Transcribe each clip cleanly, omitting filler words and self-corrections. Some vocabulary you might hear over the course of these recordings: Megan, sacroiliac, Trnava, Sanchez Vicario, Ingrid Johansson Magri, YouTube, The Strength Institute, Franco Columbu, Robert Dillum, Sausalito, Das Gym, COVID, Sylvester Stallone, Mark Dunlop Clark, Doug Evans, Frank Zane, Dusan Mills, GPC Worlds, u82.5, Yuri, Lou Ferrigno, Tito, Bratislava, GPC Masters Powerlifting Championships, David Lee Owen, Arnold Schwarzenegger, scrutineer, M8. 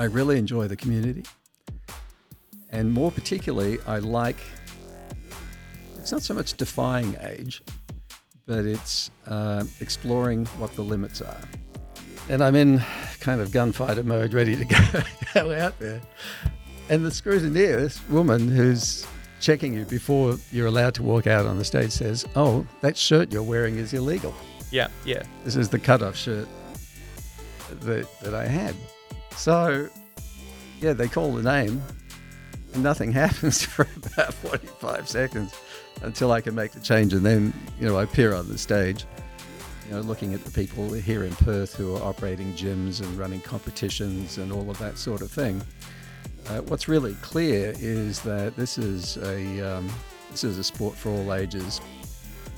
I really enjoy the community. And more particularly, I like, it's not so much defying age, but it's exploring what the limits are. And I'm in kind of gunfighter mode, ready to go out there. And the scrutineer, this woman who's checking you before you're allowed to walk out on the stage, says, "Oh, that shirt you're wearing is illegal." Yeah, yeah. This is the cutoff shirt that I had. So, yeah, they call the name. And nothing happens for about 45 seconds until I can make the change. And then, you know, I appear on the stage, you know, looking at the people here in Perth who are operating gyms and running competitions and all of that sort of thing. What's really clear is that this is a sport for all ages.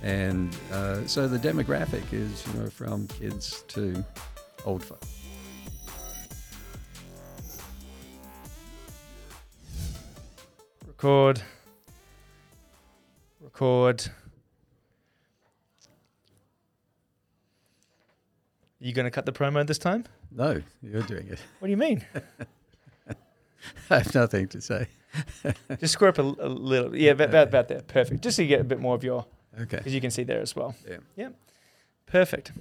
And so the demographic is, you know, from kids to old folk. Record. Are you going to cut the promo this time? No, you're doing it. What do you mean? I have nothing to say. Just screw up a little. Yeah, about there. Perfect. Just so you get a bit more of your... Okay. Because you can see there as well. Yeah. Yeah. Perfect.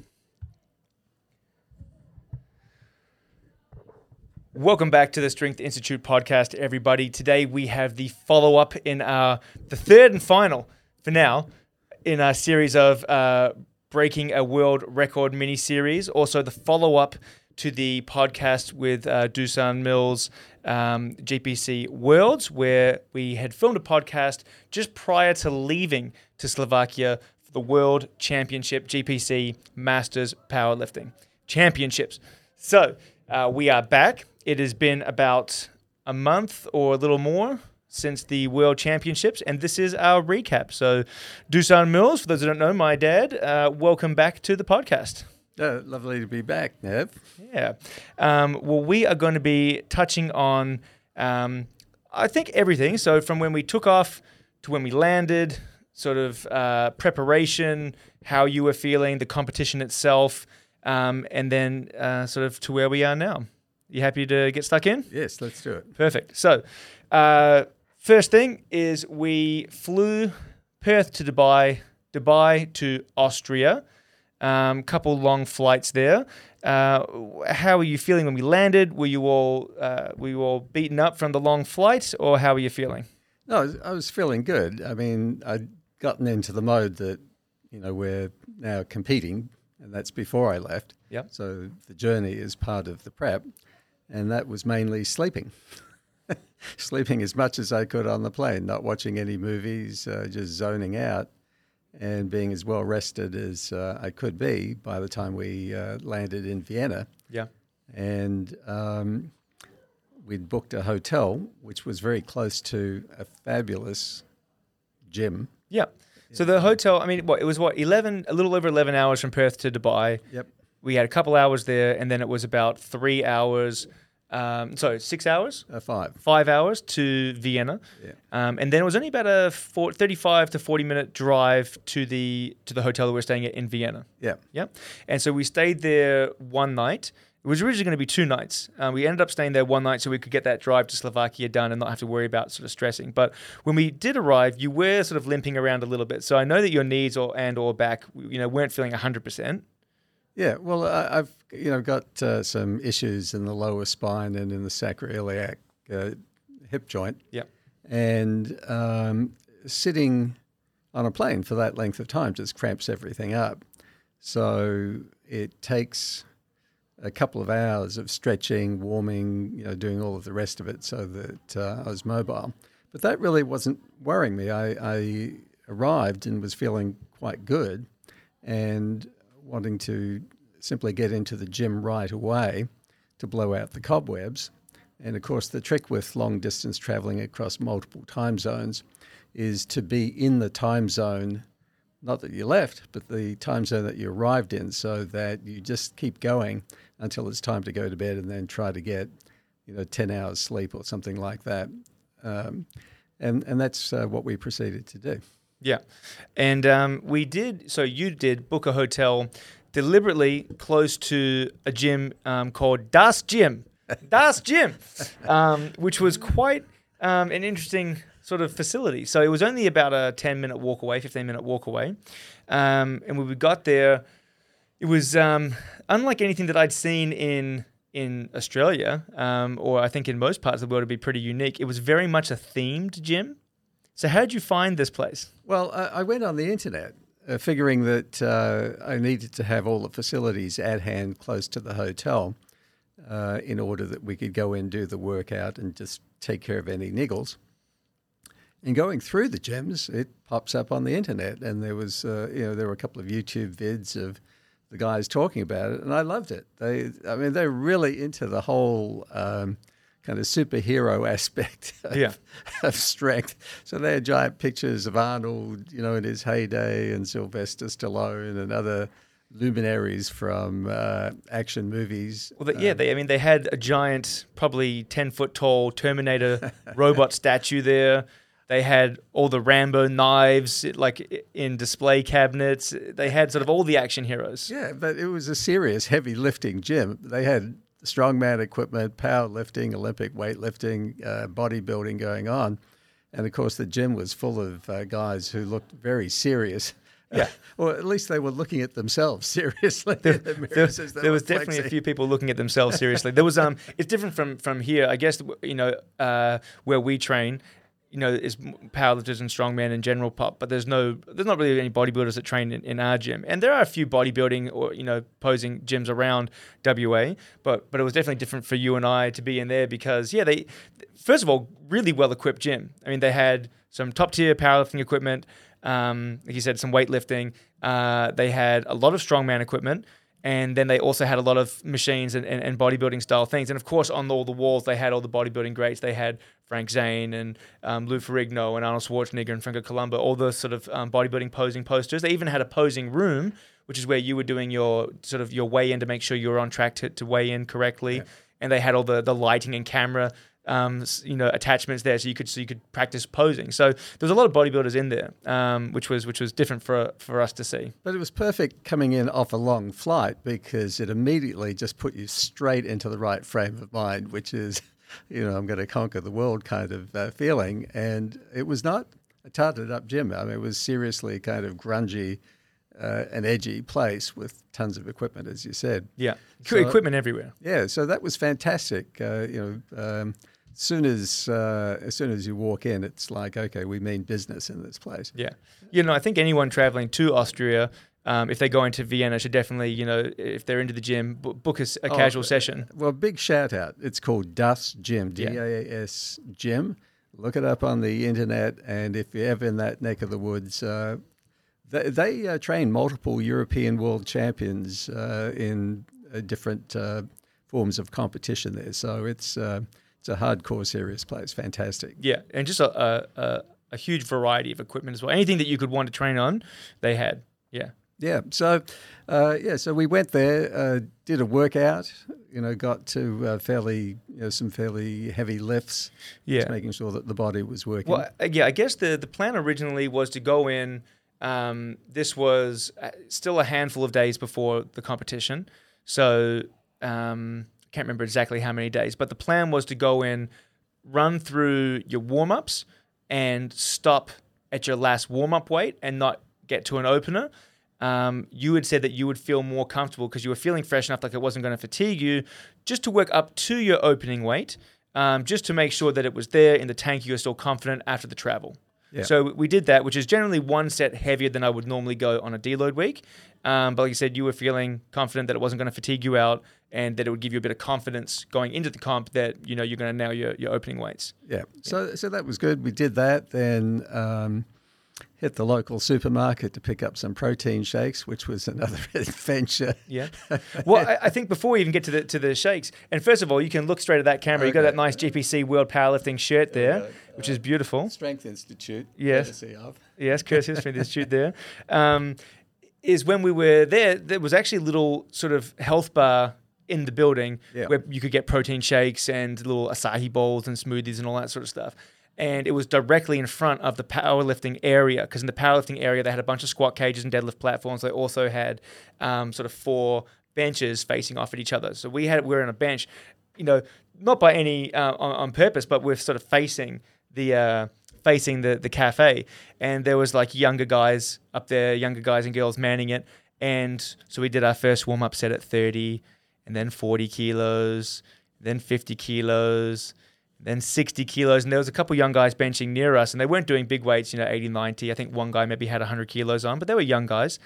Welcome back to the Strength Institute podcast, everybody. Today we have the follow-up in the third and final, for now, in our series of Breaking a World Record mini-series. Also the follow-up to the podcast with Dusan Mills, GPC Worlds, where we had filmed a podcast just prior to leaving to Slovakia for the World Championship GPC Masters Powerlifting Championships. So we are back. It has been about a month or a little more since the World Championships, and this is our recap. So, Dusan Mills, for those who don't know, my dad, welcome back to the podcast. Oh, lovely to be back, Nev. Yeah. Well, we are going to be touching on, I think, everything. So, from when we took off to when we landed, sort of preparation, how you were feeling, the competition itself, and then sort of to where we are now. You happy to get stuck in? Yes, let's do it. Perfect. So, first thing is we flew Perth to Dubai, Dubai to Austria. Couple long flights there. How were you feeling when we landed? Were you all beaten up from the long flight, or how were you feeling? No, I was feeling good. I mean, I'd gotten into the mode that, you know, we're now competing, and that's before I left. Yep. So the journey is part of the prep. And that was mainly sleeping, sleeping as much as I could on the plane, not watching any movies, just zoning out and being as well rested as I could be by the time we landed in Vienna. Yeah. And we'd booked a hotel, which was very close to a fabulous gym. Yeah. So the hotel, I mean, it was 11, a little over 11 hours from Perth to Dubai. Yep. We had a couple hours there, and then it was about 3 hours. 6 hours? 5 hours to Vienna. Yeah. And then it was only about a 35 to 40-minute drive to the hotel that we were staying at in Vienna. Yeah. Yeah. And so we stayed there one night. It was originally going to be 2 nights. We ended up staying there one night so we could get that drive to Slovakia done and not have to worry about sort of stressing. But when we did arrive, you were sort of limping around a little bit. So I know that your knees or back, you know, weren't feeling 100%. Yeah, well, I've, you know, got some issues in the lower spine and in the sacroiliac hip joint. Yeah. And sitting on a plane for that length of time just cramps everything up. So it takes a couple of hours of stretching, warming, you know, doing all of the rest of it so that I was mobile. But that really wasn't worrying me. I arrived and was feeling quite good and wanting to simply get into the gym right away to blow out the cobwebs. And, of course, the trick with long-distance traveling across multiple time zones is to be in the time zone, not that you left, but the time zone that you arrived in, so that you just keep going until it's time to go to bed and then try to get, you know, 10 hours sleep or something like that. And that's what we proceeded to do. Yeah. And you did book a hotel deliberately close to a gym called Das Gym Das Gym, which was quite an interesting sort of facility. So it was only about a 10-minute walk away, 15-minute walk away. And when we got there, it was unlike anything that I'd seen in Australia, or I think in most parts of the world, it'd be pretty unique. It was very much a themed gym. So how did you find this place? Well, I went on the internet, figuring that I needed to have all the facilities at hand close to the hotel in order that we could go in, do the workout, and just take care of any niggles. And going through the gyms, it pops up on the internet, and there was, there were a couple of YouTube vids of the guys talking about it, and I loved it. They're really into the whole kind of superhero aspect of strength. So they had giant pictures of Arnold, in his heyday, and Sylvester Stallone and other luminaries from action movies. Well, they had a giant, probably 10-foot tall Terminator robot statue there. They had all the Rambo knives, like in display cabinets. They had sort of all the action heroes. Yeah, but it was a serious heavy lifting gym. They had strongman equipment, powerlifting, Olympic weightlifting, bodybuilding going on. And, of course, the gym was full of guys who looked very serious. Yeah. Or at least they were looking at themselves seriously. There was definitely a few people looking at themselves seriously. There was it's different from here, I guess, where we train. Is powerlifters and strongmen in general pop, but there's not really any bodybuilders that train in our gym. And there are a few bodybuilding or, posing gyms around WA, but it was definitely different for you and I to be in there because, they, first of all, really well-equipped gym. I mean, they had some top-tier powerlifting equipment, like you said, some weightlifting. They had a lot of strongman equipment. And then they also had a lot of machines and bodybuilding style things. And of course, on all the walls, they had all the bodybuilding greats. They had Frank Zane and Lou Ferrigno and Arnold Schwarzenegger and Franco Columbu, all the sort of bodybuilding posing posters. They even had a posing room, which is where you were doing your sort of your weigh in to make sure you were on track to weigh in correctly. Yeah. And they had all the lighting and camera, attachments there, so you could practice posing. So there was a lot of bodybuilders in there, which was different for us to see. But it was perfect coming in off a long flight because it immediately just put you straight into the right frame of mind, which is, I'm going to conquer the world kind of feeling. And it was not a tarted up gym. I mean, it was seriously kind of grungy. An edgy place with tons of equipment, as you said. Yeah, equipment everywhere. Yeah, so that was fantastic. As soon as you walk in, it's like, okay, we mean business in this place. Yeah, I think anyone traveling to Austria, if they go into Vienna, should definitely, if they're into the gym, book a casual session. Well, big shout out. It's called Das Gym, DAS Gym. Look it up on the internet, and if you're ever in that neck of the woods. They train multiple European world champions in different forms of competition there. So it's a hardcore, serious place. Fantastic. Yeah, and just a huge variety of equipment as well. Anything that you could want to train on, they had. Yeah. Yeah. So, so we went there, did a workout, got to some fairly heavy lifts. Yeah. Just making sure that the body was working. Well, yeah, I guess the plan originally was to go in. This was still a handful of days before the competition. So I can't remember exactly how many days, but the plan was to go in, run through your warm-ups and stop at your last warm-up weight and not get to an opener. You had said that you would feel more comfortable because you were feeling fresh enough like it wasn't going to fatigue you, just to work up to your opening weight, just to make sure that it was there in the tank, you were still confident after the travel. Yeah. So we did that, which is generally one set heavier than I would normally go on a deload week. But like you said, you were feeling confident that it wasn't going to fatigue you out and that it would give you a bit of confidence going into the comp that, you're going to nail your opening weights. Yeah. So that was good. We did that. Then hit the local supermarket to pick up some protein shakes, which was another adventure. Yeah. Well, I think before we even get to the shakes, and first of all, you can look straight at that camera. Okay. You got that nice GPC World Powerlifting shirt there, which is beautiful. Strength Institute. Yes. Yes, courtesy of Strength Institute there. Is when we were there, there was actually a little sort of health bar in the building where you could get protein shakes and little acai bowls and smoothies and all that sort of stuff. And it was directly in front of the powerlifting area because in the powerlifting area, they had a bunch of squat cages and deadlift platforms. They also had sort of four benches facing off at each other. So we were on a bench you know, not by any on purpose, but we're sort of facing the cafe, and there was like younger guys up there, younger guys and girls manning it. And so we did our first warm-up set at 30, and then 40 kilos, then 50 kilos, then 60 kilos. And there was a couple young guys benching near us, and they weren't doing big weights, you know, 80, 90. I think one guy maybe had 100 kilos on, but they were young guys.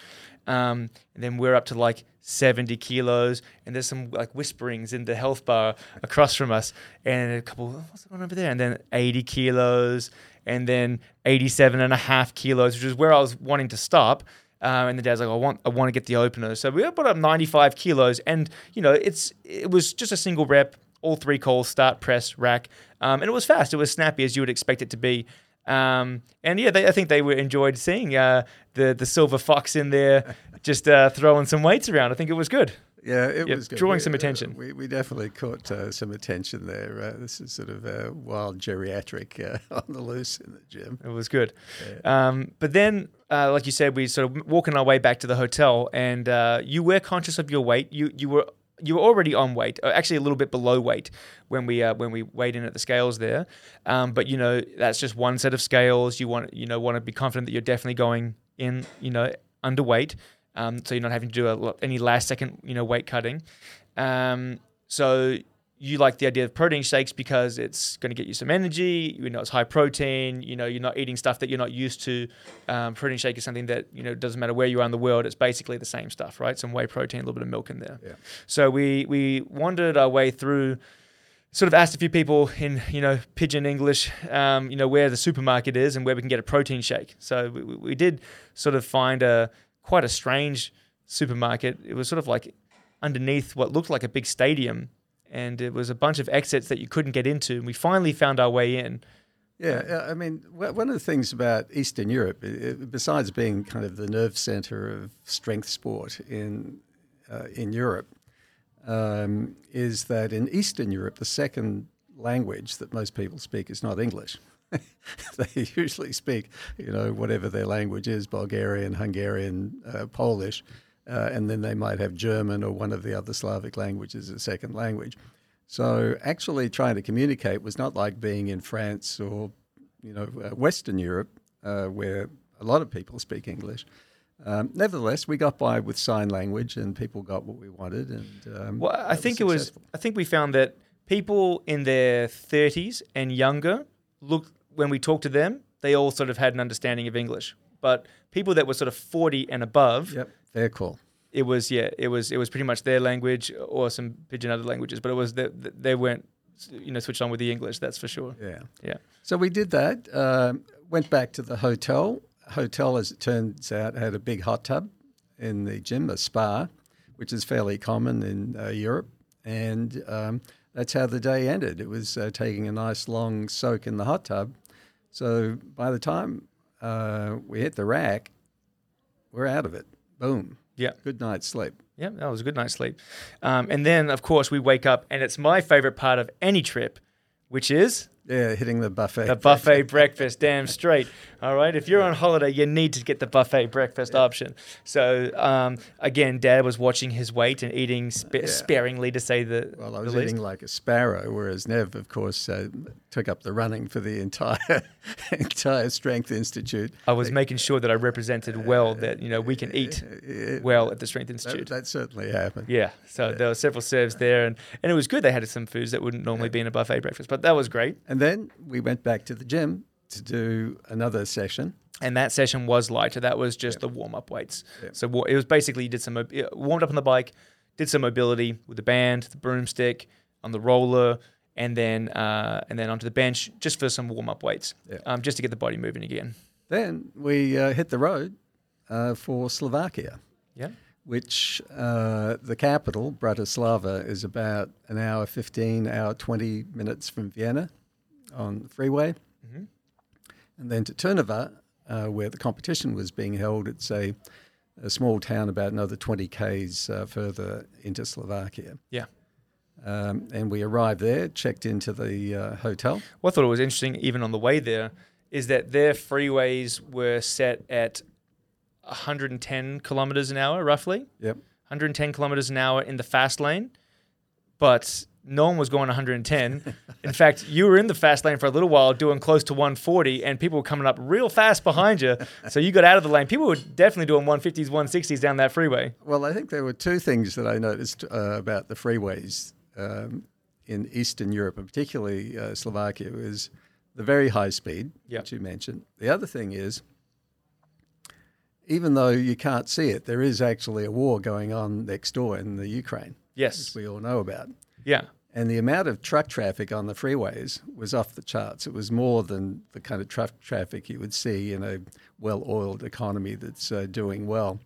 And then we're up to like 70 kilos, and there's some like whisperings in the health bar across from us. And a couple, what's going on over there? And then 80 kilos, and then 87.5 kilos, which is where I was wanting to stop. And the dad's like, I want to get the opener. So we put up 95 kilos, and you know, it was just a single rep, all three calls, start, press, rack, and it was fast. It was snappy as you would expect it to be. And yeah, I think they were enjoyed seeing the silver fox in there, just throwing some weights around. I think it was good. Yeah, it was good. Drawing some attention. We definitely caught some attention there. This is sort of a wild geriatric on the loose in the gym. It was good. Yeah. But then, like you said, we sort of walking our way back to the hotel, and you were conscious of your weight. You were already on weight, or actually a little bit below weight when we weighed in at the scales there. But you know, that's just one set of scales. You want to be confident that you're definitely going in, you know, underweight. So you're not having to do any last second, you know, weight cutting. So you like the idea of protein shakes because it's going to get you some energy. You know, it's high protein. You know, you're not eating stuff that you're not used to. Protein shake is something that, you know, doesn't matter where you are in the world. It's basically the same stuff, right? Some whey protein, a little bit of milk in there. Yeah. So we wandered our way through, sort of asked a few people in, you know, pidgin English, you know, where the supermarket is and where we can get a protein shake. So we did sort of find quite a strange supermarket. It was sort of like underneath what looked like a big stadium, and it was a bunch of exits that you couldn't get into, and we finally found our way in. Yeah, I mean, one of the things about Eastern Europe, besides being kind of the nerve center of strength sport in Europe, is that in Eastern Europe, the second language that most people speak is not English. They usually speak, you know, whatever their language is, Bulgarian, Hungarian, Polish, and then they might have German or one of the other Slavic languages as a second language. So actually trying to communicate was not like being in France or, you know, Western Europe, where a lot of people speak English. Nevertheless, we got by with sign language, and people got what we wanted. And well, I think it was. I think we found that people in their 30s and younger looked, when we talked to them, they all sort of had an understanding of English. But people that were sort of 40 and above, yep, they're cool. It was pretty much their language or some pidgin other languages, but it was they weren't, you know, switched on with the English. That's for sure. Yeah. So we did that. Went back to the hotel. Hotel, as it turns out, had a big hot tub in the gym, a spa, which is fairly common in Europe, and that's how the day ended. It was taking a nice long soak in the hot tub. So by the time we hit the rack, we're out of it. Boom. Yeah. Good night's sleep. Yeah, that was a good night's sleep. And then, of course, we wake up, and it's my favorite part of any trip, which is... yeah, hitting the buffet. The buffet breakfast, damn straight. All right, if you're on holiday, you need to get the buffet breakfast option. So, again, Dad was watching his weight and eating sparingly, to say the least. Well, I was eating like a sparrow, whereas Nev, of course, took up the running for the entire Strength Institute. I was making sure that I represented well, that, you know, we can eat well at the Strength Institute. That certainly happened. Yeah, so there were several serves there, and it was good. They had some foods that wouldn't normally be in a buffet breakfast, but that was great. And then we went back to the gym to do another session. And that session was lighter. That was just the warm-up weights. Yeah. So it was basically you did some – warmed up on the bike, did some mobility with the band, the broomstick, on the roller, and then onto the bench just for some warm-up weights, just to get the body moving again. Then we hit the road for Slovakia, which the capital, Bratislava, is about an hour 15, hour 20 minutes from Vienna on the freeway, and then to Trnava, where the competition was being held. It's a small town about another 20 k's further into Slovakia. Yeah. And we arrived there, checked into the hotel. What I thought it was interesting, even on the way there, is that their freeways were set at 110 kilometers an hour, roughly. Yep. 110 kilometers an hour in the fast lane, but no one was going 110. In fact, you were in the fast lane for a little while doing close to 140, and people were coming up real fast behind you. So you got out of the lane. People were definitely doing 150s, 160s down that freeway. Well, I think there were two things that I noticed about the freeways in Eastern Europe, and particularly Slovakia, was the very high speed, yep, which you mentioned. The other thing is, even though you can't see it, there is actually a war going on next door in the Ukraine. Yes. As we all know about. Yeah. And the amount of truck traffic on the freeways was off the charts. It was more than the kind of truck traffic you would see in a well-oiled economy that's doing well.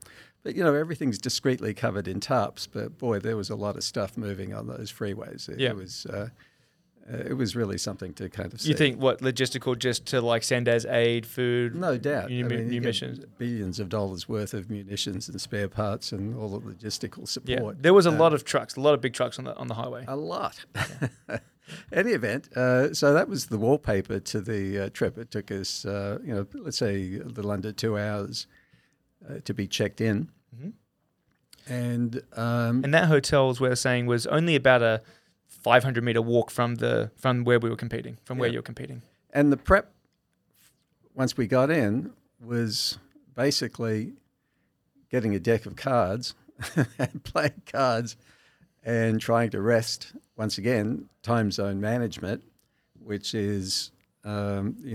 But, you know, everything's discreetly covered in tarps. But, boy, there was a lot of stuff moving on those freeways. It, yeah, it was really something to kind of see. You think, what, logistical, just to, like, send as aid, food? No doubt. Munitions. Billions of dollars worth of munitions and spare parts and all the logistical support. Yeah. There was a lot of trucks, a lot of big trucks on the highway. A lot. Yeah. Any event, so that was the wallpaper to the trip. It took us, you know, let's say a little under 2 hours to be checked in. Mm-hmm. And that hotel, as we were saying, was only about a 500-meter walk from where we were competing, from where you were competing. And the prep, once we got in, was basically getting a deck of cards and playing cards and trying to rest. Once again, time zone management, which is, you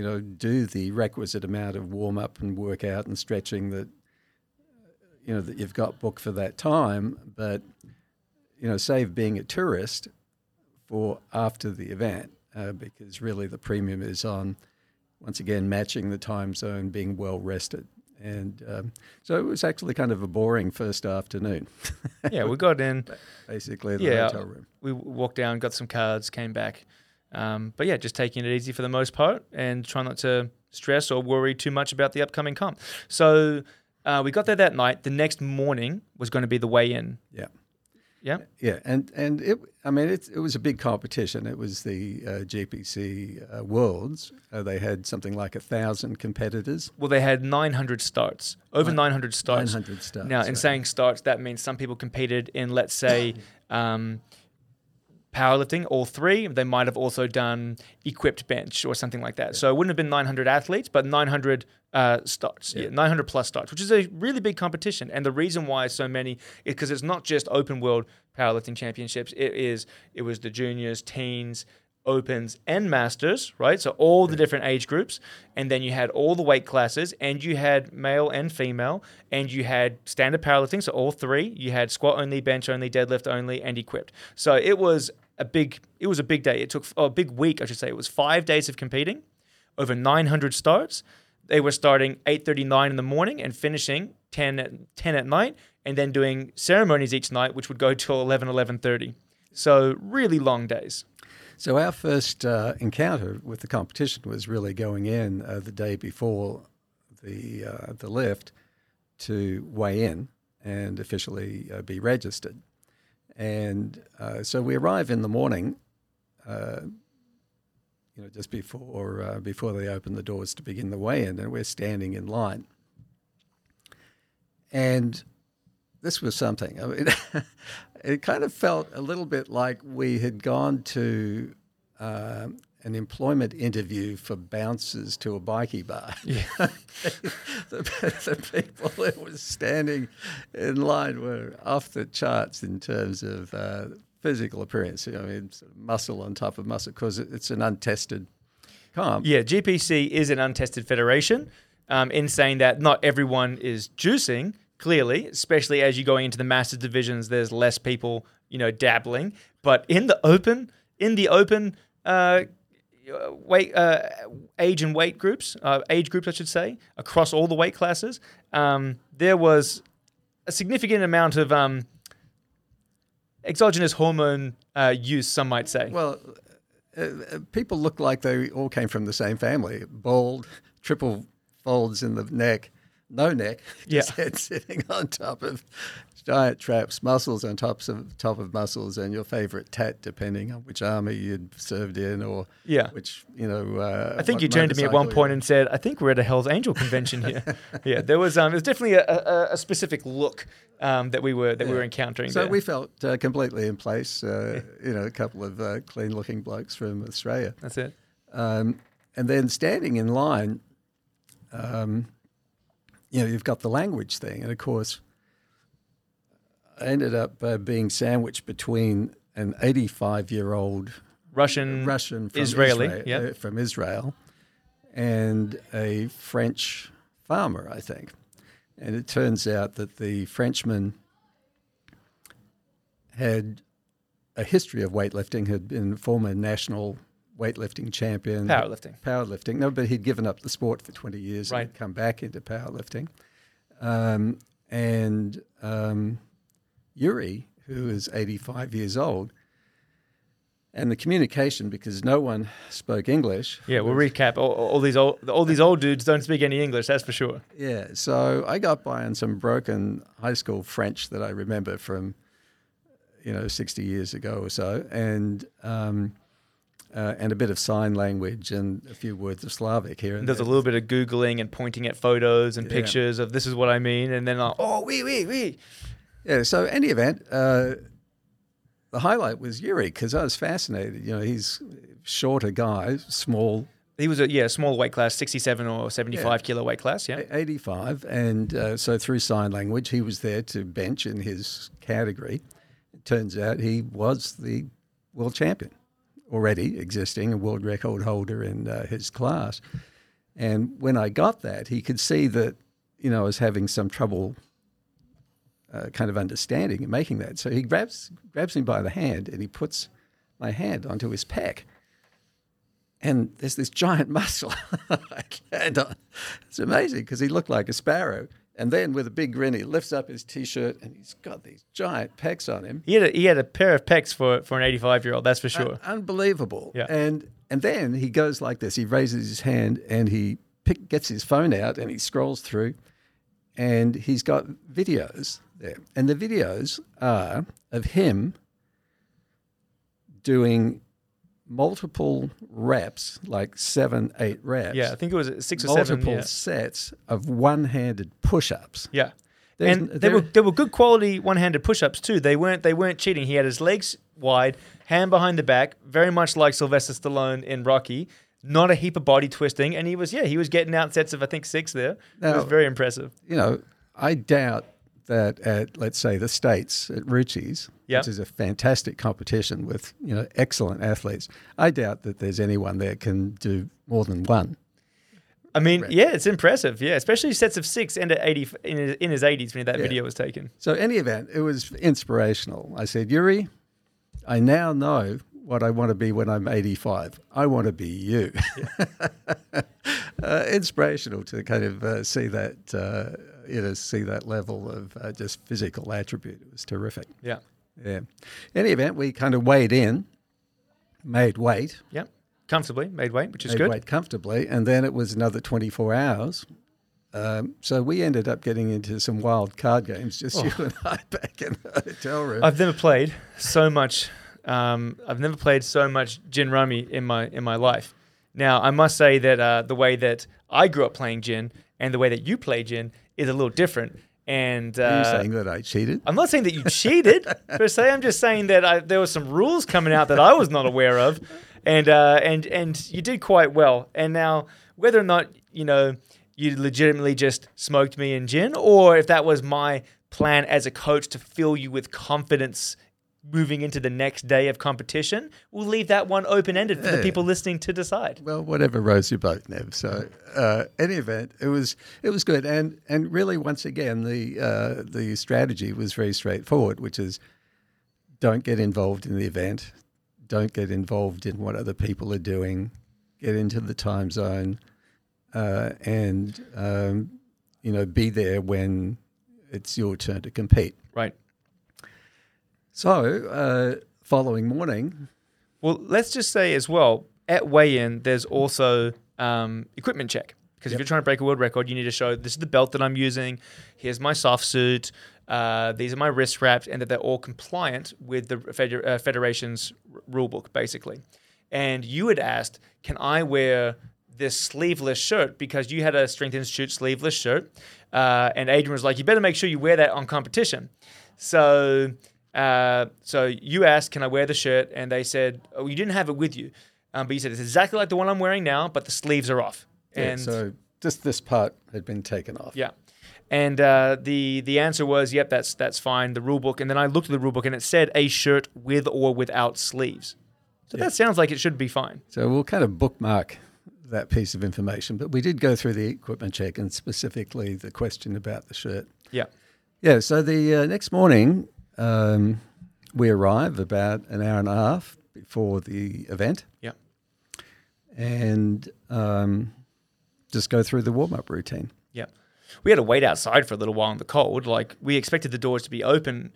know, do the requisite amount of warm-up and workout and stretching that, you know, that you've got booked for that time, but, you know, save being a tourist for after the event, because really the premium is on, once again, matching the time zone, being well rested. And so it was actually kind of a boring first afternoon. Yeah, we got in. Basically, the hotel room. We walked down, got some cards, came back. But yeah, just taking it easy for the most part and trying not to stress or worry too much about the upcoming comp. So we got there that night. The next morning was going to be the weigh-in. Yeah. Yeah, yeah, and it, I mean, it was a big competition. It was the GPC Worlds. They had something like 1,000 competitors. Well, they had 900 starts, over 900 starts. 900 starts. Now, in saying starts, that means some people competed in, let's say, powerlifting, all three. They might have also done equipped bench or something like that. Yeah. So it wouldn't have been 900 athletes, but 900 starts, 900 plus starts, which is a really big competition. And the reason why so many is because it's not just open world powerlifting championships. It was the juniors, teens, opens, and masters, right? So all the different age groups. And then you had all the weight classes, and you had male and female, and you had standard powerlifting, so all three. You had squat only, bench only, deadlift only, and equipped. So it was a big day. It took a big week, I should say. It was 5 days of competing, over 900 starts. They were starting 8:39 in the morning and finishing 10 at night, and then doing ceremonies each night, which would go till 11:30. So really long days. So our first encounter with the competition was really going in the day before the lift to weigh in and officially be registered. And so we arrive in the morning, you know, just before they open the doors to begin the weigh-in, and we're standing in line. And this was something. I mean, it kind of felt a little bit like we had gone to an employment interview for bouncers to a bikie bar. Yeah. the people that were standing in line were off the charts in terms of physical appearance. You know, I mean, sort of muscle on top of muscle, because it's an untested comp. Yeah, GPC is an untested federation, in saying that not everyone is juicing, clearly, especially as you're going into the master divisions, there's less people, you know, dabbling. But in the open age groups, I should say, across all the weight classes, there was a significant amount of exogenous hormone use, some might say. Well, people looked like they all came from the same family. Bald, triple folds in the neck, no neck, just head sitting on top of diet traps muscles on top of muscles and your favorite tat, depending on which army you'd served in or which, you know. I think you turned to me at one point and said, I think we're at a Hell's Angel convention here. Yeah, there was it was definitely a specific look that we were encountering. So we felt completely in place, you know, a couple of clean-looking blokes from Australia. That's it. And then standing in line, you know, you've got the language thing. And, of course, I ended up being sandwiched between an 85-year-old Russian from Israeli, from Israel, and a French farmer, I think. And it turns out that the Frenchman had a history of weightlifting, had been a former national weightlifting champion. Powerlifting. No, but he'd given up the sport for 20 years and come back into powerlifting. Yuri, who is 85 years old, and the communication, because no one spoke English. Yeah, we'll recap. All these old dudes don't speak any English, that's for sure. Yeah, so I got by on some broken high school French that I remember from, you know, 60 years ago or so, and a bit of sign language and a few words of Slavic here. And there's a little bit of Googling and pointing at photos and pictures of this is what I mean, and then oui. Yeah, so any event, the highlight was Yuri because I was fascinated. You know, he's a shorter guy, small. He was a small weight class, 67 or 75 kilo weight class, 85. And so through sign language, he was there to bench in his category. It turns out he was the world champion already existing, a world record holder in his class. And when I got that, he could see that, you know, I was having some trouble kind of understanding and making that. So he grabs me by the hand and he puts my hand onto his pec. And there's this giant muscle I can't. It's amazing because he looked like a sparrow. And then with a big grin, he lifts up his T-shirt and he's got these giant pecs on him. He had a pair of pecs for an 85-year-old, that's for sure. Unbelievable. Yeah. And then he goes like this. He raises his hand and he gets his phone out and he scrolls through and he's got videos there. And the videos are of him doing multiple reps, like 7, 8 reps. Yeah, I think it was 6 or 7. Multiple sets of one-handed push-ups. Yeah, there were good quality one-handed push-ups too. They weren't cheating. He had his legs wide, hand behind the back, very much like Sylvester Stallone in Rocky. Not a heap of body twisting, and he was getting out sets of I think 6 there. Now, it was very impressive. You know, I doubt that at, let's say, the States, at Rucci's, which is a fantastic competition with, you know, excellent athletes, I doubt that there's anyone there can do more than one. I mean, it's impressive, especially sets of 6 and at 80 in his 80s when that video was taken. So in any event, it was inspirational. I said, Yuri, I now know what I want to be when I'm 85. I want to be you. Yeah. Inspirational to kind of see that see that level of just physical attribute. It was terrific. Yeah. Yeah. In any event, we kind of weighed in, made weight. Yeah. Comfortably made weight, which is good. Made weight comfortably. And then it was another 24 hours. So we ended up getting into some wild card games, just you and I back in the hotel room. I've never played so much. Gin rummy in my life. Now, I must say that the way that I grew up playing gin and the way that you play gin is a little different. And are you saying that I cheated? I'm not saying that you cheated per se. I'm just saying that there were some rules coming out that I was not aware of, and you did quite well. And now, whether or not you know you legitimately just smoked me in gin, or if that was my plan as a coach to fill you with confidence moving into the next day of competition, we'll leave that one open-ended for the people listening to decide. Well, whatever rose your boat, Nev. So, any event, it was good, and really, once again, the strategy was very straightforward, which is don't get involved in the event, don't get involved in what other people are doing, get into the time zone, and be there when it's your turn to compete. Right. So, following morning. Well, let's just say as well, at weigh-in, there's also equipment check. Because if you're trying to break a world record, you need to show, this is the belt that I'm using, here's my soft suit, These are my wrist straps, and that they're all compliant with the federation's rulebook, basically. And you had asked, can I wear this sleeveless shirt? Because you had a Strength Institute sleeveless shirt. And Adrian was like, you better make sure you wear that on competition. So you asked, can I wear the shirt? And they said, oh, you didn't have it with you. But you said, it's exactly like the one I'm wearing now, but the sleeves are off. Yeah, and so just this part had been taken off. Yeah. And the answer was, yep, that's fine, the rule book. And then I looked at the rule book, and it said a shirt with or without sleeves. So that sounds like it should be fine. So we'll kind of bookmark that piece of information. But we did go through the equipment check, and specifically the question about the shirt. Yeah. Yeah, so the next morning we arrive about an hour and a half before the event. Yeah. And just go through the warm-up routine. Yeah. We had to wait outside for a little while in the cold. Like, we expected the doors to be open,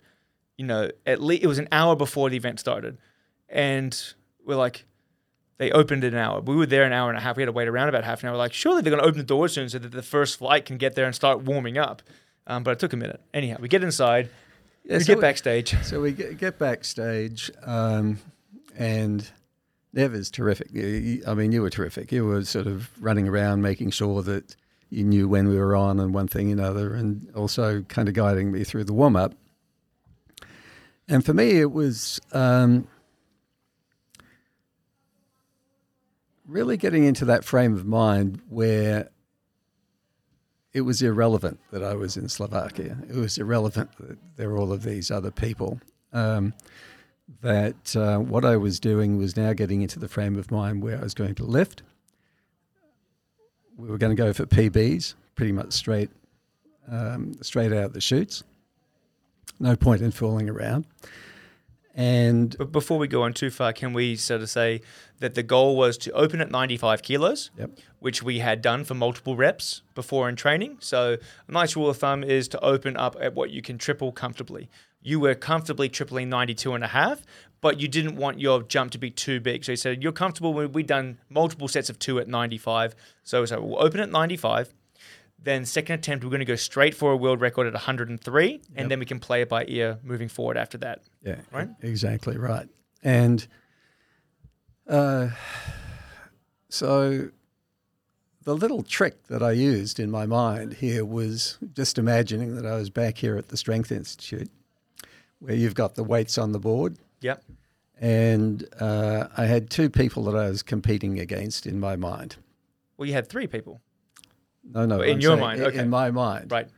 you know, at least it was an hour before the event started. And we're like, they opened an hour. We were there an hour and a half. We had to wait around about half an hour. We're like, surely they're going to open the doors soon so that the first flight can get there and start warming up. But it took a minute. Anyhow, we get inside. Yeah, we get backstage. So we get backstage, and Nev is terrific. I mean, you were terrific. You were sort of running around making sure that you knew when we were on and one thing another, and also kind of guiding me through the warm-up. And for me, it was really getting into that frame of mind where it was irrelevant that I was in Slovakia. It was irrelevant that there were all of these other people. That what I was doing was now getting into the frame of mind where I was going to lift. We were going to go for PBs, pretty much straight out of the chutes. No point in fooling around. But before we go on too far, can we sort of say that the goal was to open at 95 kilos, yep, which we had done for multiple reps before in training. So a nice rule of thumb is to open up at what you can triple comfortably. You were comfortably tripling 92.5, but you didn't want your jump to be too big. So you said you're comfortable when we've done multiple sets of two at 95. So we'll open at 95. Then second attempt, we're going to go straight for a world record at 103, and then we can play it by ear moving forward after that. Yeah, right? Exactly right. And so the little trick that I used in my mind here was just imagining that I was back here at the Strength Institute where you've got the weights on the board. Yep. And I had two people that I was competing against in my mind. Well, you had three people. No. In your mind, okay. In my mind. Right.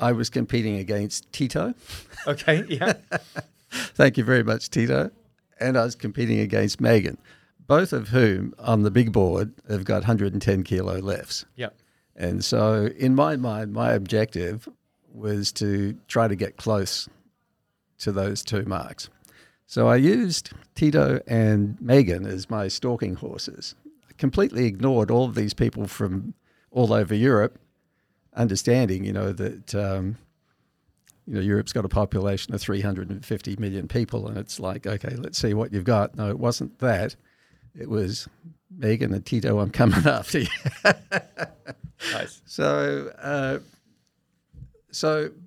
I was competing against Tito. Okay, yeah. Thank you very much, Tito. And I was competing against Megan, both of whom on the big board have got 110-kilo lifts. Yeah. And so in my mind, my objective was to try to get close to those two marks. So I used Tito and Megan as my stalking horses. I completely ignored all of these people from all over Europe, understanding, you know, that Europe's got a population of 350 million people, and it's like, okay, let's see what you've got. No, it wasn't that. It was Megan and Tito, I'm coming after you. Nice. So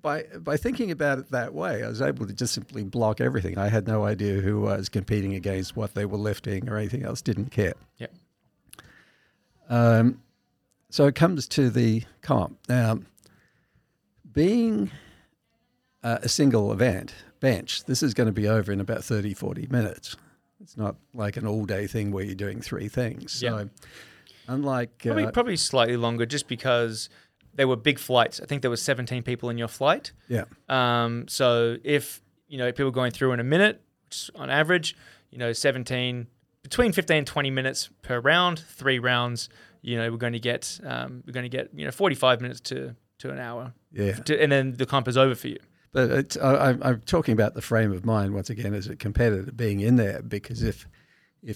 by thinking about it that way, I was able to just simply block everything. I had no idea who I was competing against, what they were lifting, or anything else. Didn't care. Yeah. So it comes to the comp. Now, being a single event bench, this is going to be over in about 30, 40 minutes. It's not like an all-day thing where you're doing three things. Yeah. So unlike... Probably slightly longer just because they were big flights. I think there were 17 people in your flight. Yeah. So if, you know, people going through in a minute, on average, you know, 17, between 15 and 20 minutes per round, 3 rounds... You know, we're going to get 45 minutes to an hour. Yeah. And then the comp is over for you. But I'm talking about the frame of mind, once again, as a competitor being in there, because if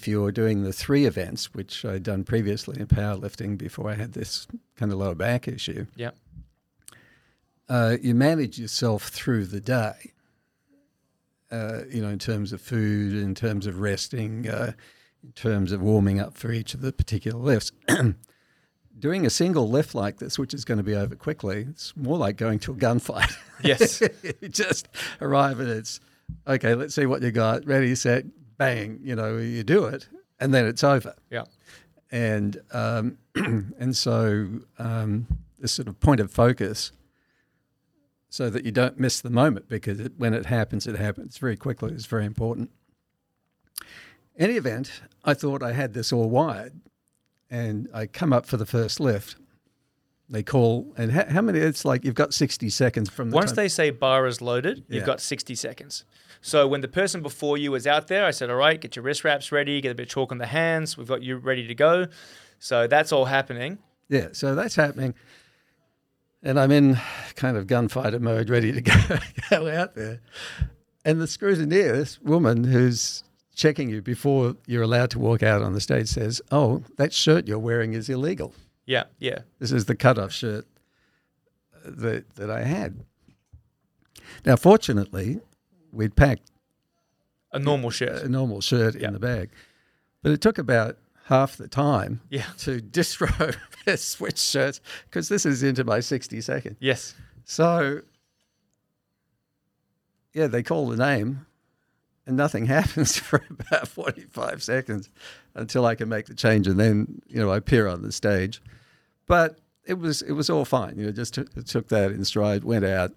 you're doing the 3 events, which I'd done previously in powerlifting before I had this kind of lower back issue. Yeah. You manage yourself through the day, in terms of food, in terms of resting, in terms of warming up for each of the particular lifts. doing a single lift like this, which is going to be over quickly, it's more like going to a gunfight. Yes. You just arrive and it's, okay, let's see what you got. Ready, set, bang, you know, you do it and then it's over. Yeah. And so this sort of point of focus so that you don't miss the moment, because when it happens very quickly. It's very important. In any event, I thought I had this all wired, and I come up for the first lift. They call, and how many? It's like you've got 60 seconds from the time. Once they say bar is loaded, you've got 60 seconds. So when the person before you was out there, I said, all right, get your wrist wraps ready, get a bit of chalk on the hands. We've got you ready to go. So that's all happening. Yeah, so that's happening. And I'm in kind of gunfighter mode, ready to go out there. And the scrutineer, this woman who's checking you before you're allowed to walk out on the stage, says, oh, that shirt you're wearing is illegal. Yeah, yeah. This is the cutoff shirt that I had. Now, fortunately, we'd packed a normal shirt in the bag. But it took about half the time to disrobe and switch shirts, because this is into my 60 seconds. Yes. So, yeah, they call the name. And nothing happens for about 45 seconds until I can make the change, and then, you know, I appear on the stage. But it was all fine. You know, just took that in stride, went out,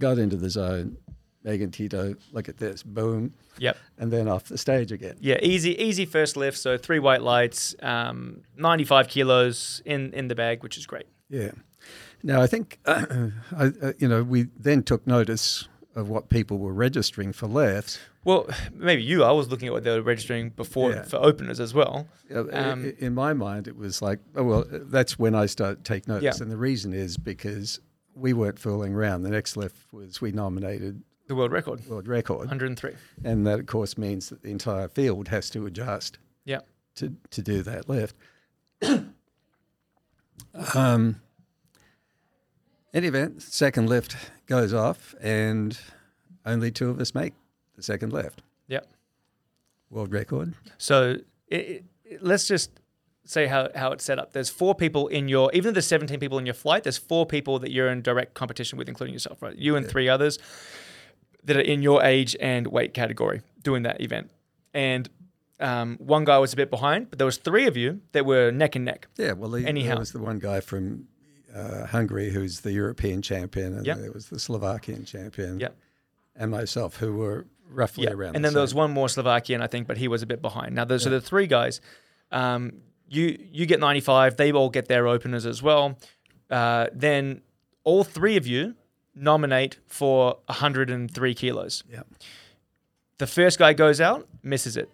got into the zone. Megan, Tito, look at this, boom. Yep. And then off the stage again. Yeah, easy first lift. So 3 white lights, 95 kilos in the bag, which is great. Yeah. Now I think, we then took notice of what people were registering for lifts. Well, maybe I was looking at what they were registering before for openers as well. In my mind, it was like, oh, well, that's when I started to take notice. Yeah. And the reason is because we weren't fooling around. The next lift was we nominated the world record, 103. And that, of course, means that the entire field has to adjust to do that lift. In any event, second lift goes off and only 2 of us make the second lift. Yep. World record. So let's just say how it's set up. There's 4 people in your, even if there's 17 people in your flight, there's 4 people that you're in direct competition with, including yourself, right? You and 3 others that are in your age and weight category doing that event. And one guy was a bit behind, but there was 3 of you that were neck and neck. Yeah, well, there was the one guy from Hungary, who's the European champion, and there was the Slovakian champion, and myself, who were roughly around. And then there was one more Slovakian, I think, but he was a bit behind. Now, those are the 3 guys. You get 95. They all get their openers as well. Then all 3 of you nominate for 103 kilos. Yeah. The first guy goes out, misses it.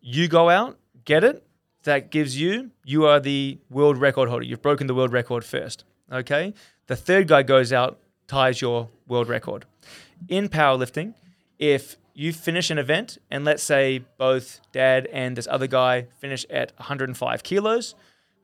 You go out, get it. That gives you are the world record holder. You've broken the world record first, okay? The third guy goes out, ties your world record. In powerlifting, if you finish an event, and let's say both Dad and this other guy finish at 105 kilos,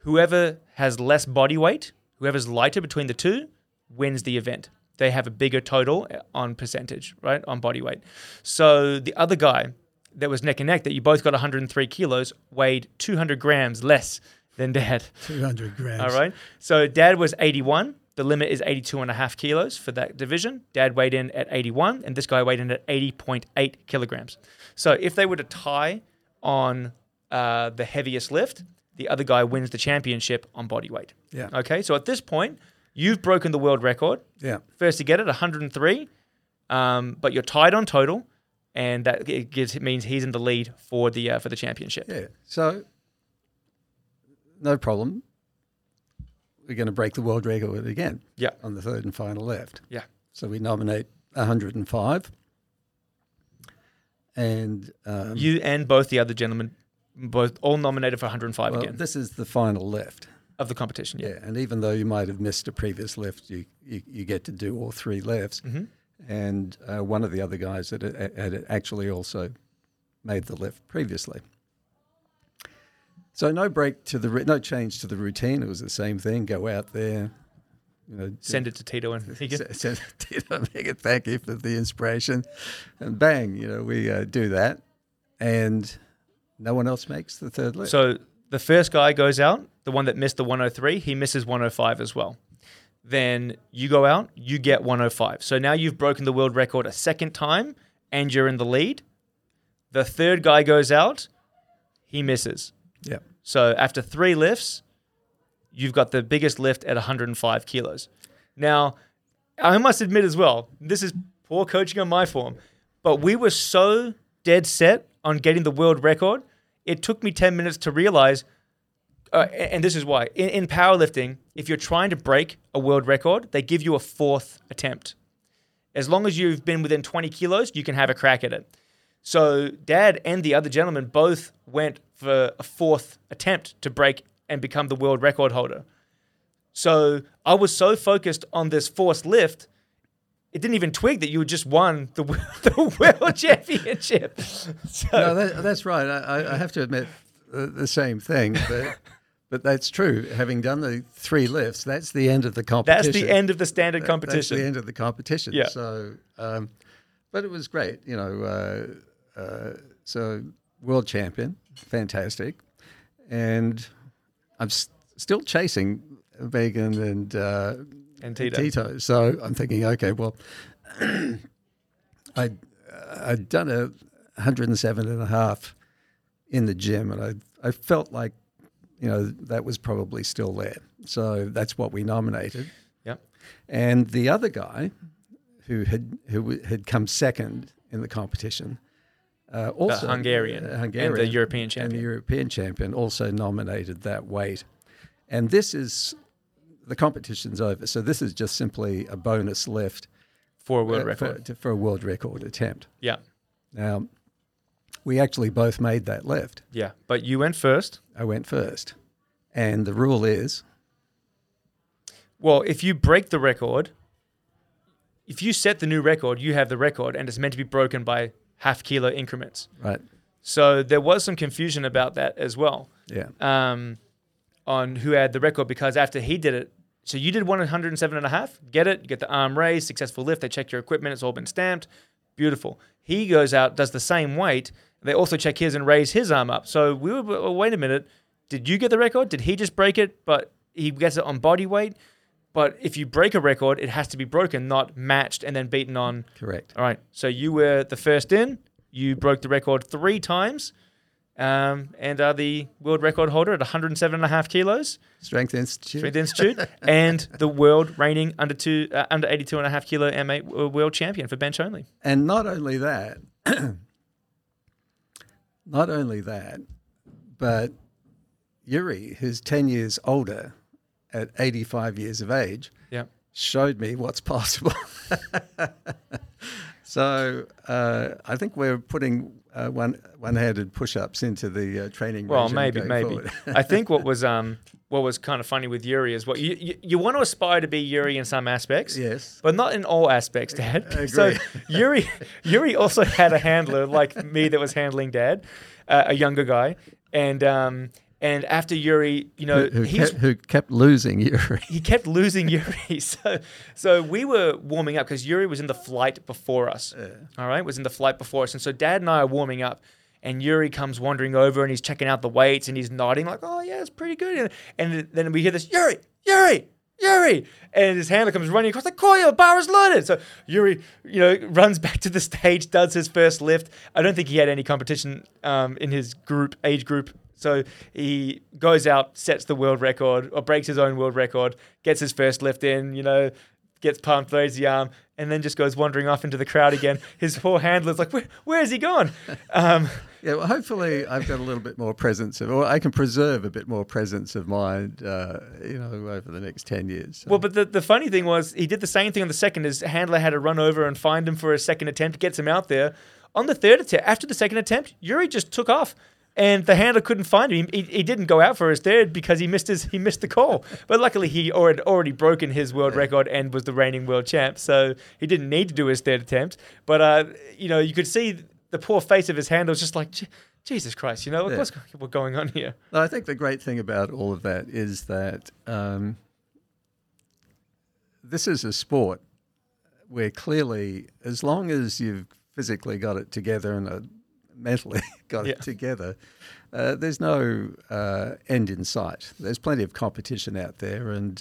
whoever has less body weight, whoever's lighter between the 2, wins the event. They have a bigger total on percentage, right, on body weight. So the other guy that was neck and neck, that you both got 103 kilos, weighed 200 grams less than Dad. 200 grams. All right. So Dad was 81. The limit is 82.5 kilos for that division. Dad weighed in at 81, and this guy weighed in at 80.8 kilograms. So if they were to tie on the heaviest lift, the other guy wins the championship on body weight. Yeah. Okay. So at this point, you've broken the world record. Yeah. First to get it, 103, but you're tied on total. And that means he's in the lead for the championship. Yeah. So, no problem. We're going to break the world record again. Yeah. On the third and final lift. Yeah. So we nominate 105. And you and both the other gentlemen, both all nominated for 105 again. This is the final lift of the competition. Yeah. And even though you might have missed a previous lift, you get to do all 3 lifts. Mm-hmm. And one of the other guys that had actually also made the lift previously. So no change to the routine. It was the same thing. Go out there, you know, send it to Tito and Megan. Send it to Tito and Megan. Thank you for the inspiration, and bang, you know, we do that, and no one else makes the third lift. So The first guy goes out, the one that missed the 103, he misses 105 as well. Then you go out, you get 105. So now you've broken the world record a second time and you're in the lead. The third guy goes out, he misses. Yeah. So after three lifts, you've got the biggest lift at 105 kilos. Now, I must admit as well, this is poor coaching on my form, but we were so dead set on getting the world record, it took me 10 minutes to realize, and this is why, in powerlifting, if you're trying to break a world record, they give you a fourth attempt. As long as you've been within 20 kilos, you can have a crack at it. So Dad and the other gentleman both went for a fourth attempt to break and become the world record holder. So I was so focused on this forced lift, it didn't even twig that you had just won the world championship. So. No, that's right. I have to admit the same thing, but that's true. Having done the three lifts, that's the end of the competition. That's the end of the standard competition. That's the end of the competition. Yeah. So, but it was great, you know. So world champion, fantastic, and I'm still chasing Megan and Tito. So I'm thinking, okay, well, I'd done 107.5 in the gym, and I felt like, you know, that was probably still there. So that's what we nominated. Yep. And the other guy who had come second in the competition, also the Hungarian and the European champion. And the European champion also nominated that weight. And this is, the competition's over, so this is just simply a bonus lift for a world record for a world record attempt. Yeah. Now, we actually both made that lift. Yeah, but you went first. I went first, and the rule is, well, if you break the record, if you set the new record, you have the record, and it's meant to be broken by half kilo increments. Right. So there was some confusion about that as well. Yeah. On who had the record, because after he did it, so you did 107.5, get it, you get the arm raised, successful lift, they check your equipment, it's all been stamped, beautiful. He goes out, does the same weight, they also check his and raise his arm up. So we were, well, wait a minute, did you get the record? Did he just break it? But he gets it on body weight. But if you break a record, it has to be broken, not matched and then beaten on. Correct. All right, so you were the first in, you broke the record three times, and are the world record holder at 107.5 kilos. Strength Institute. And the world reigning under 82.5 kilo M8 world champion for bench only. And not only that, but Yuri, who's 10 years older at 85 years of age, yeah, showed me what's possible. So I think we're putting one-handed push-ups into the training. Well, maybe. I think what was kind of funny with Yuri is what you want to aspire to be Yuri in some aspects, yes, but not in all aspects, Dad. I agree. So Yuri also had a handler like me that was handling Dad, a younger guy, and after Yuri, you know, he kept losing Yuri. So we were warming up because Yuri was in the flight before us. Yeah. All right, and so Dad and I are warming up, and Yuri comes wandering over and he's checking out the weights and he's nodding like, "Oh yeah, it's pretty good." And then we hear this, Yuri, and his handler comes running across the coil, bar is loaded. So Yuri, you know, runs back to the stage, does his first lift. I don't think he had any competition in his age group. So he goes out, sets the world record, or breaks his own world record, gets his first lift in, you know, gets pumped, throws the arm, and then just goes wandering off into the crowd again. His poor handler's like, where has he gone? Yeah, well, hopefully I've got a little bit more presence, or I can preserve a bit more presence of mind, you know, over the next 10 years. So. Well, but the funny thing was he did the same thing on the second. His handler had to run over and find him for a second attempt, gets him out there. On the third attempt, after the second attempt, Yuri just took off. And the handler couldn't find him. He didn't go out for his third because he missed the call. But luckily, he had already broken his world record and was the reigning world champ. So he didn't need to do his third attempt. But you know, you could see the poor face of his handler was just like, Jesus Christ, you know, what's going on here? No, I think the great thing about all of that is that this is a sport where clearly, as long as you've physically got it together and mentally got it together, there's no end in sight. There's plenty of competition out there, and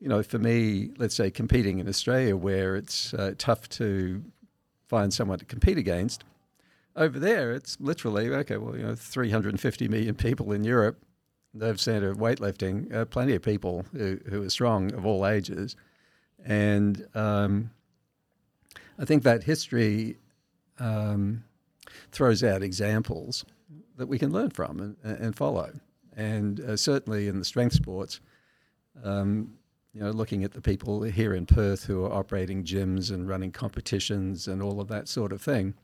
you know, for me, let's say competing in Australia, where it's tough to find someone to compete against, over there it's literally, okay, well, you know, 350 million people in Europe, the center of weightlifting, plenty of people who are strong of all ages. And I think that history throws out examples that we can learn from and follow. And certainly in the strength sports, you know, looking at the people here in Perth who are operating gyms and running competitions and all of that sort of thing,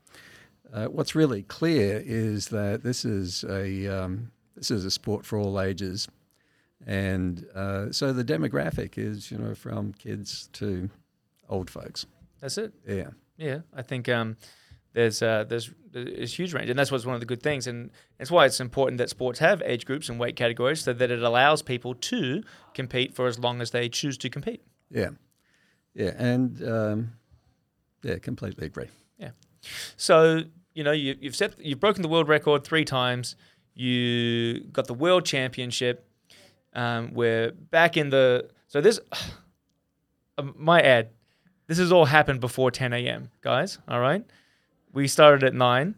what's really clear is that this is a sport for all ages. And so the demographic is, you know, from kids to old folks. That's it. Yeah. Yeah. I think there's a huge range. And that's what's one of the good things. And that's why it's important that sports have age groups and weight categories so that it allows people to compete for as long as they choose to compete. Yeah. Yeah. And yeah, completely agree. Yeah. So, you know, you've broken the world record 3 times. You got the world championship. We're back in the – so this my ad, this has all happened before 10 a.m., guys, all right? We started at 9.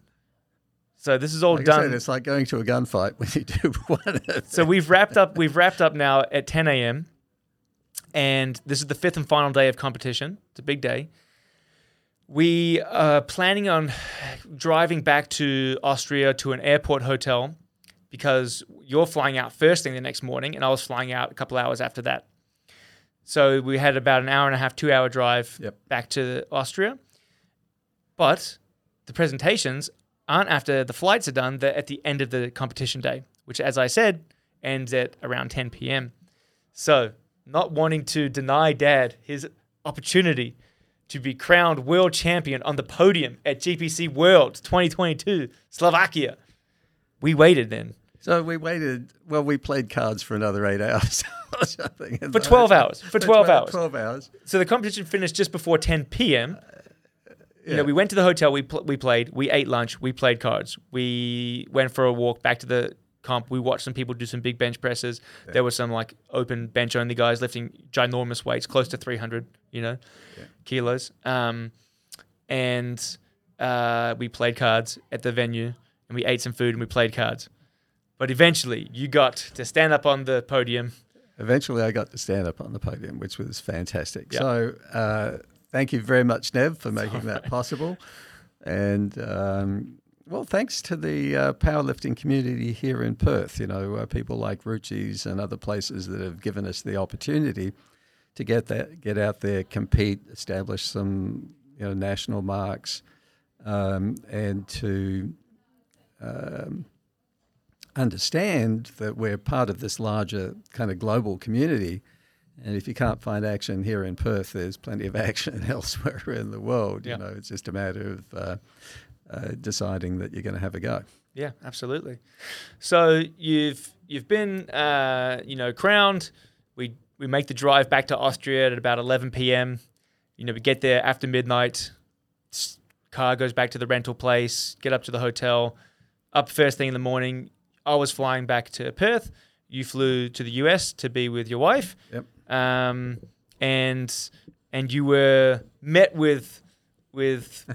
So this is all like done. I said, it's like going to a gunfight when you do one. So we've wrapped up now at 10 a.m., and this is the 5th and final day of competition. It's a big day. We are planning on driving back to Austria to an airport hotel because you're flying out first thing the next morning, and I was flying out a couple hours after that. So we had about an hour and a half, 2-hour drive back to Austria. But the presentations aren't after the flights are done. They're at the end of the competition day, which, as I said, ends at around 10 p.m. So not wanting to deny Dad his opportunity to be crowned world champion on the podium at GPC Worlds 2022, Slovakia, we waited then. So we waited, well, we played cards for another 8 hours or something. For 12 hours. For 12 hours. 12 hours. So the competition finished just before 10 p.m. Yeah. You know, we went to the hotel, we played, we ate lunch, we played cards. We went for a walk back to the comp. We watched some people do some big bench presses. Yeah. There were some like open bench only guys lifting ginormous weights, close to 300, you know, kilos. And we played cards at the venue, and we ate some food and we played cards. But eventually, you got to stand up on the podium. Eventually, I got to stand up on the podium, which was fantastic. Yep. So thank you very much, Nev, for making that possible. And, well, thanks to the powerlifting community here in Perth, you know, people like Rucci's and other places that have given us the opportunity to get out there, compete, establish some, you know, national marks, and to... understand that we're part of this larger kind of global community, and if you can't find action here in Perth, there's plenty of action elsewhere in the world. Yeah. You know, it's just a matter of deciding that you're going to have a go. Yeah, absolutely. So you've been you know, crowned. We make the drive back to Austria at about 11 p.m. You know, we get there after midnight. Car goes back to the rental place. Get up to the hotel. Up first thing in the morning. I was flying back to Perth. You flew to the US to be with your wife. Yep. And you were met with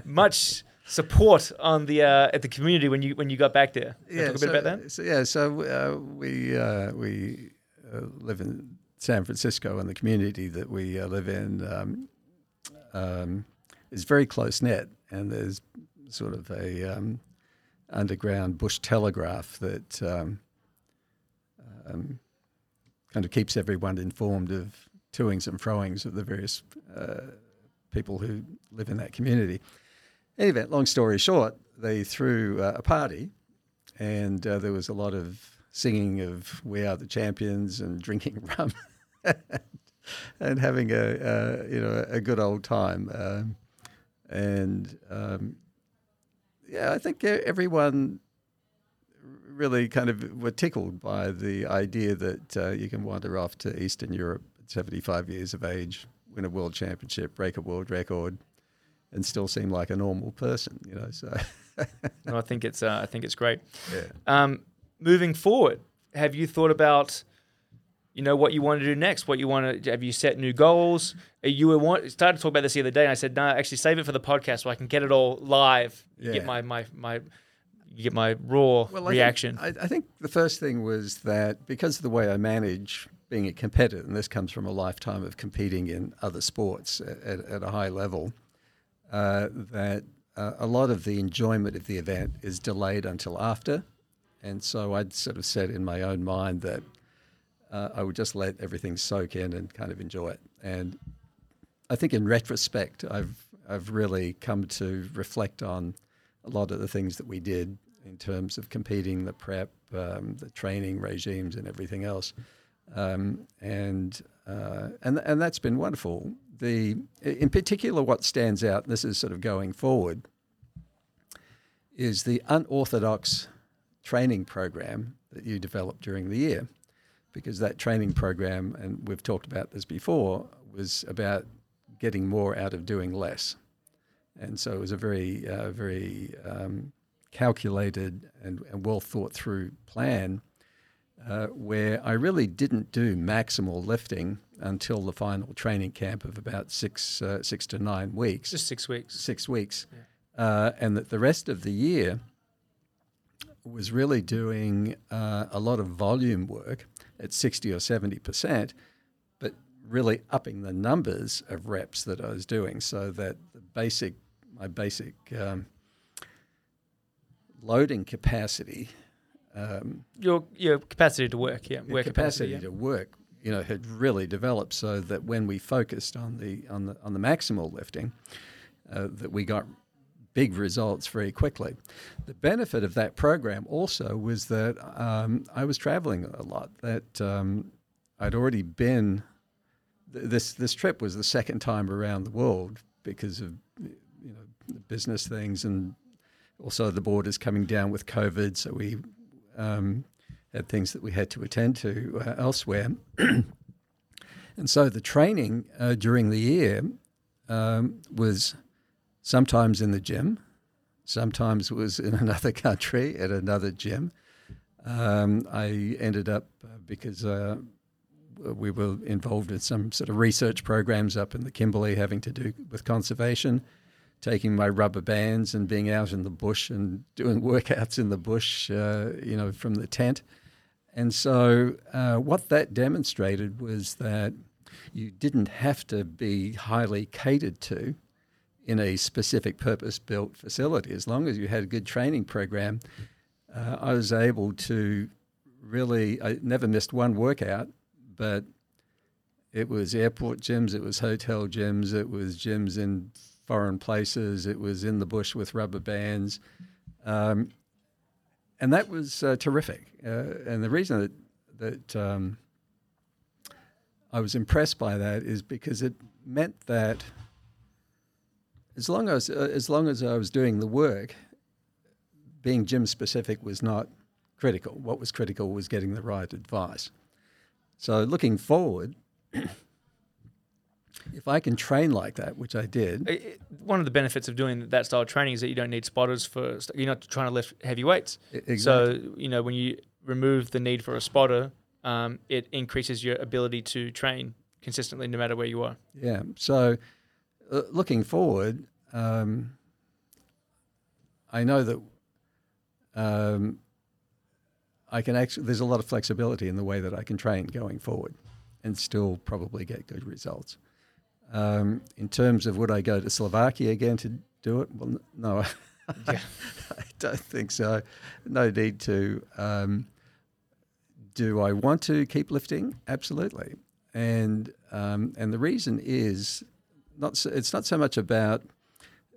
much support on the at the community when you got back there. Yeah. Talk a bit about that. So we live in San Francisco, and the community that we live in is very close knit, and there's sort of a underground bush telegraph that kind of keeps everyone informed of toings and froings of the various people who live in that community. Anyway, long story short, they threw a party, and there was a lot of singing of "We Are the Champions" and drinking rum and having a good old time, yeah, I think everyone really kind of were tickled by the idea that you can wander off to Eastern Europe at 75 years of age, win a world championship, break a world record, and still seem like a normal person, you know. So no, I think it's great. Yeah. Moving forward, have you thought about, you know, what you want to do next? What you want to, have you set new goals? You started to talk about this the other day, and I said, no, actually save it for the podcast so I can get it all live. Yeah. Get my raw reaction. I think the first thing was that because of the way I manage being a competitor, and this comes from a lifetime of competing in other sports at a high level, that a lot of the enjoyment of the event is delayed until after. And so I'd sort of said in my own mind that I would just let everything soak in and kind of enjoy it. And I think in retrospect, I've really come to reflect on a lot of the things that we did in terms of competing, the prep, the training regimes and everything else. And that's been wonderful. In particular, what stands out, and this is sort of going forward, is the unorthodox training program that you developed during the year, because that training program, and we've talked about this before, was about getting more out of doing less. And so it was a very, very calculated and well thought through plan where I really didn't do maximal lifting until the final training camp of about 6 to 9 weeks. Just 6 weeks. 6 weeks. Yeah. And that the rest of the year was really doing a lot of volume work at 60 or 70%, but really upping the numbers of reps that I was doing so that my basic loading capacity... your capacity to work, yeah. Work capacity to work, you know, had really developed so that when we focused on the maximal lifting, that we got big results very quickly. The benefit of that program also was that I was traveling a lot. That I'd already been. This trip was the second time around the world because of, you know, business things, and also the borders coming down with COVID, so we had things that we had to attend to elsewhere. And so the training during the year was sometimes in the gym, sometimes was in another country at another gym. I ended up, because we were involved in some sort of research programs up in the Kimberley having to do with conservation, taking my rubber bands and being out in the bush and doing workouts in the bush, you know, from the tent. And so what that demonstrated was that you didn't have to be highly catered to in a specific purpose-built facility. As long as you had a good training program, I was able to really – I never missed one workout, but it was airport gyms, it was hotel gyms, it was gyms in – foreign places, it was in the bush with rubber bands. And that was terrific. And the reason that I was impressed by that is because it meant that as long as I was doing the work, being gym specific was not critical. What was critical was getting the right advice. So looking forward, if I can train like that, which I did. One of the benefits of doing that style of training is that you don't need spotters for – you're not trying to lift heavy weights. Exactly. So, you know, when you remove the need for a spotter, it increases your ability to train consistently no matter where you are. Yeah. So looking forward, I know that I can actually – there's a lot of flexibility in the way that I can train going forward and still probably get good results. In terms of would I go to Slovakia again to do it? Well, no, I don't think so. No need to. Do I want to keep lifting? Absolutely. And the reason is it's not so much about,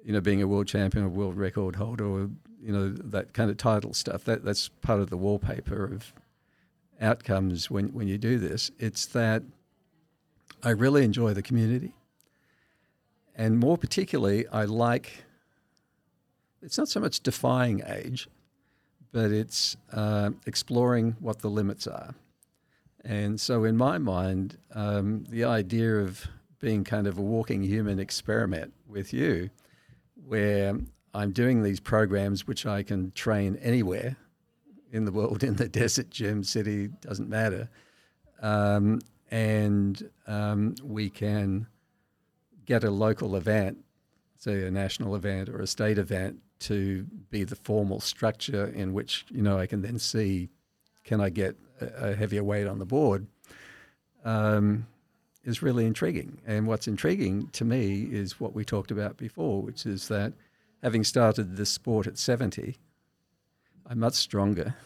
you know, being a world champion or world record holder or, you know, that kind of title stuff. That's part of the wallpaper of outcomes when you do this. It's that I really enjoy the community. And more particularly, I like, it's not so much defying age, but it's exploring what the limits are. And so in my mind, the idea of being kind of a walking human experiment with you where I'm doing these programs, which I can train anywhere in the world, in the desert, gym, city, doesn't matter. We can get a local event, say a national event or a state event, to be the formal structure in which, you know, I can then see, can I get a heavier weight on the board, is really intriguing. And what's intriguing to me is what we talked about before, which is that having started this sport at 70, I'm much stronger.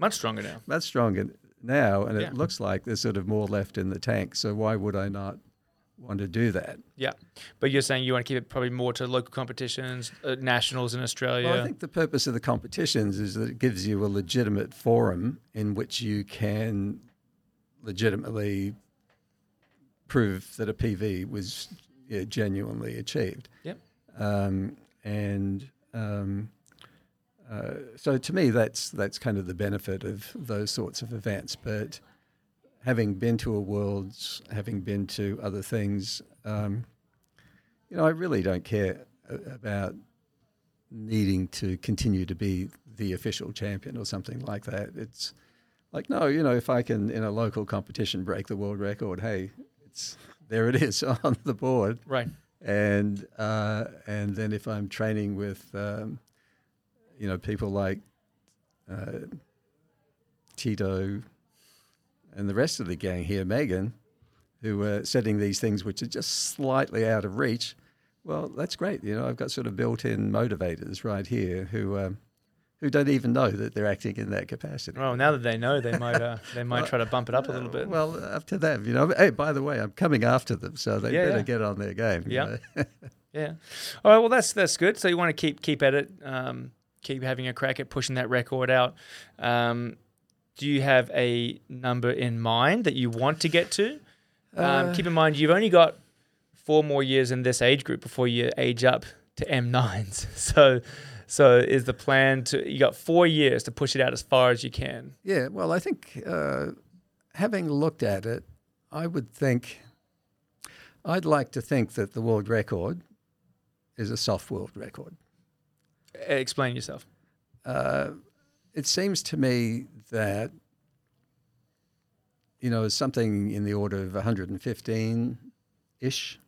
Much stronger now. Much stronger now, and yeah. It looks like there's sort of more left in the tank, so why would I not want to do that? Yeah, but you're saying you want to keep it probably more to local competitions, nationals in Australia. Well, I think the purpose of the competitions is that it gives you a legitimate forum in which you can legitimately prove that a PV was genuinely achieved. Yep. So to me, that's kind of the benefit of those sorts of events. But having been to a Worlds, having been to other things, you know, I really don't care about needing to continue to be the official champion or something like that. It's like, no, you know, if I can in a local competition break the world record, hey, there it is on the board, right? And then if I'm training with, you know, people like Tito. And the rest of the gang here, Megan, who were setting these things which are just slightly out of reach, well, that's great. You know, I've got sort of built-in motivators right here who don't even know that they're acting in that capacity. Well, now that they know, they might well, try to bump it up a little bit. Well, up to them, you know. Hey, by the way, I'm coming after them, so they better get on their game. Yeah, you know? Yeah. All right. Well, that's good. So you want to keep at it, keep having a crack at pushing that record out. Do you have a number in mind that you want to get to? Keep in mind, you've only got 4 more years in this age group before you age up to M9s. So is the plan to, you got 4 years to push it out as far as you can? Yeah, well, I think having looked at it, I'd like to think that the world record is a soft world record. Explain yourself. It seems to me that, you know, something in the order of 115-ish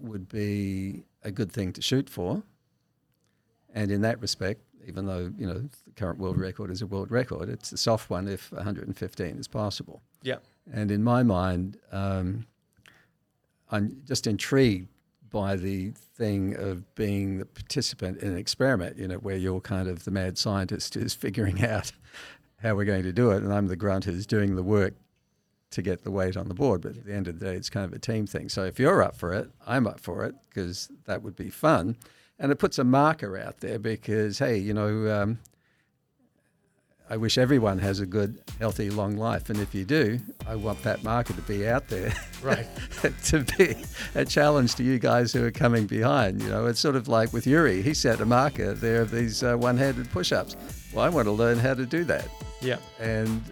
would be a good thing to shoot for. And in that respect, even though, you know, the current world record is a world record, it's a soft one if 115 is possible. Yeah. And in my mind, I'm just intrigued by the thing of being the participant in an experiment, you know, where you're kind of the mad scientist who's figuring out how we're going to do it, and I'm the grunt who's doing the work to get the weight on the board. But at the end of the day, it's kind of a team thing. So if you're up for it, I'm up for it, because that would be fun. And it puts a marker out there because, hey, you know, I wish everyone has a good, healthy, long life. And if you do, I want that marker to be out there. Right. To be a challenge to you guys who are coming behind. You know, it's sort of like with Yuri. He set a marker there of these one-handed push-ups. Well, I want to learn how to do that. Yeah. And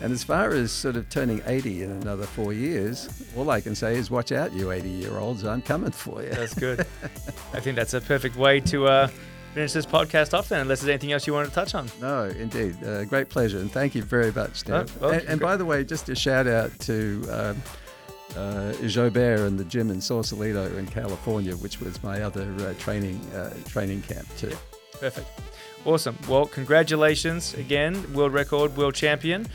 as far as sort of turning 80 in another 4 years, all I can say is watch out, you 80-year-olds. I'm coming for you. That's good. I think that's a perfect way to... finish this podcast off then, unless there's anything else you wanted to touch on. No, indeed. Great pleasure, and thank you very much, Dan. Oh, well, and by the way, just a shout out to Jobert and the gym in Sausalito in California, which was my other training camp too. Yeah. Perfect. Awesome. Well, congratulations again, world record, world champion,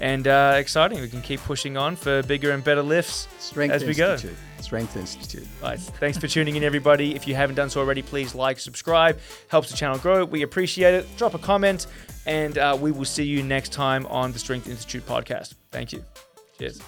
and exciting. We can keep pushing on for bigger and better lifts as we go. Strength Institute. All right. Thanks for tuning in, everybody. If you haven't done so already, please like, subscribe. Helps the channel grow. We appreciate it. Drop a comment, and we will see you next time on the Strength Institute podcast. Thank you. Cheers.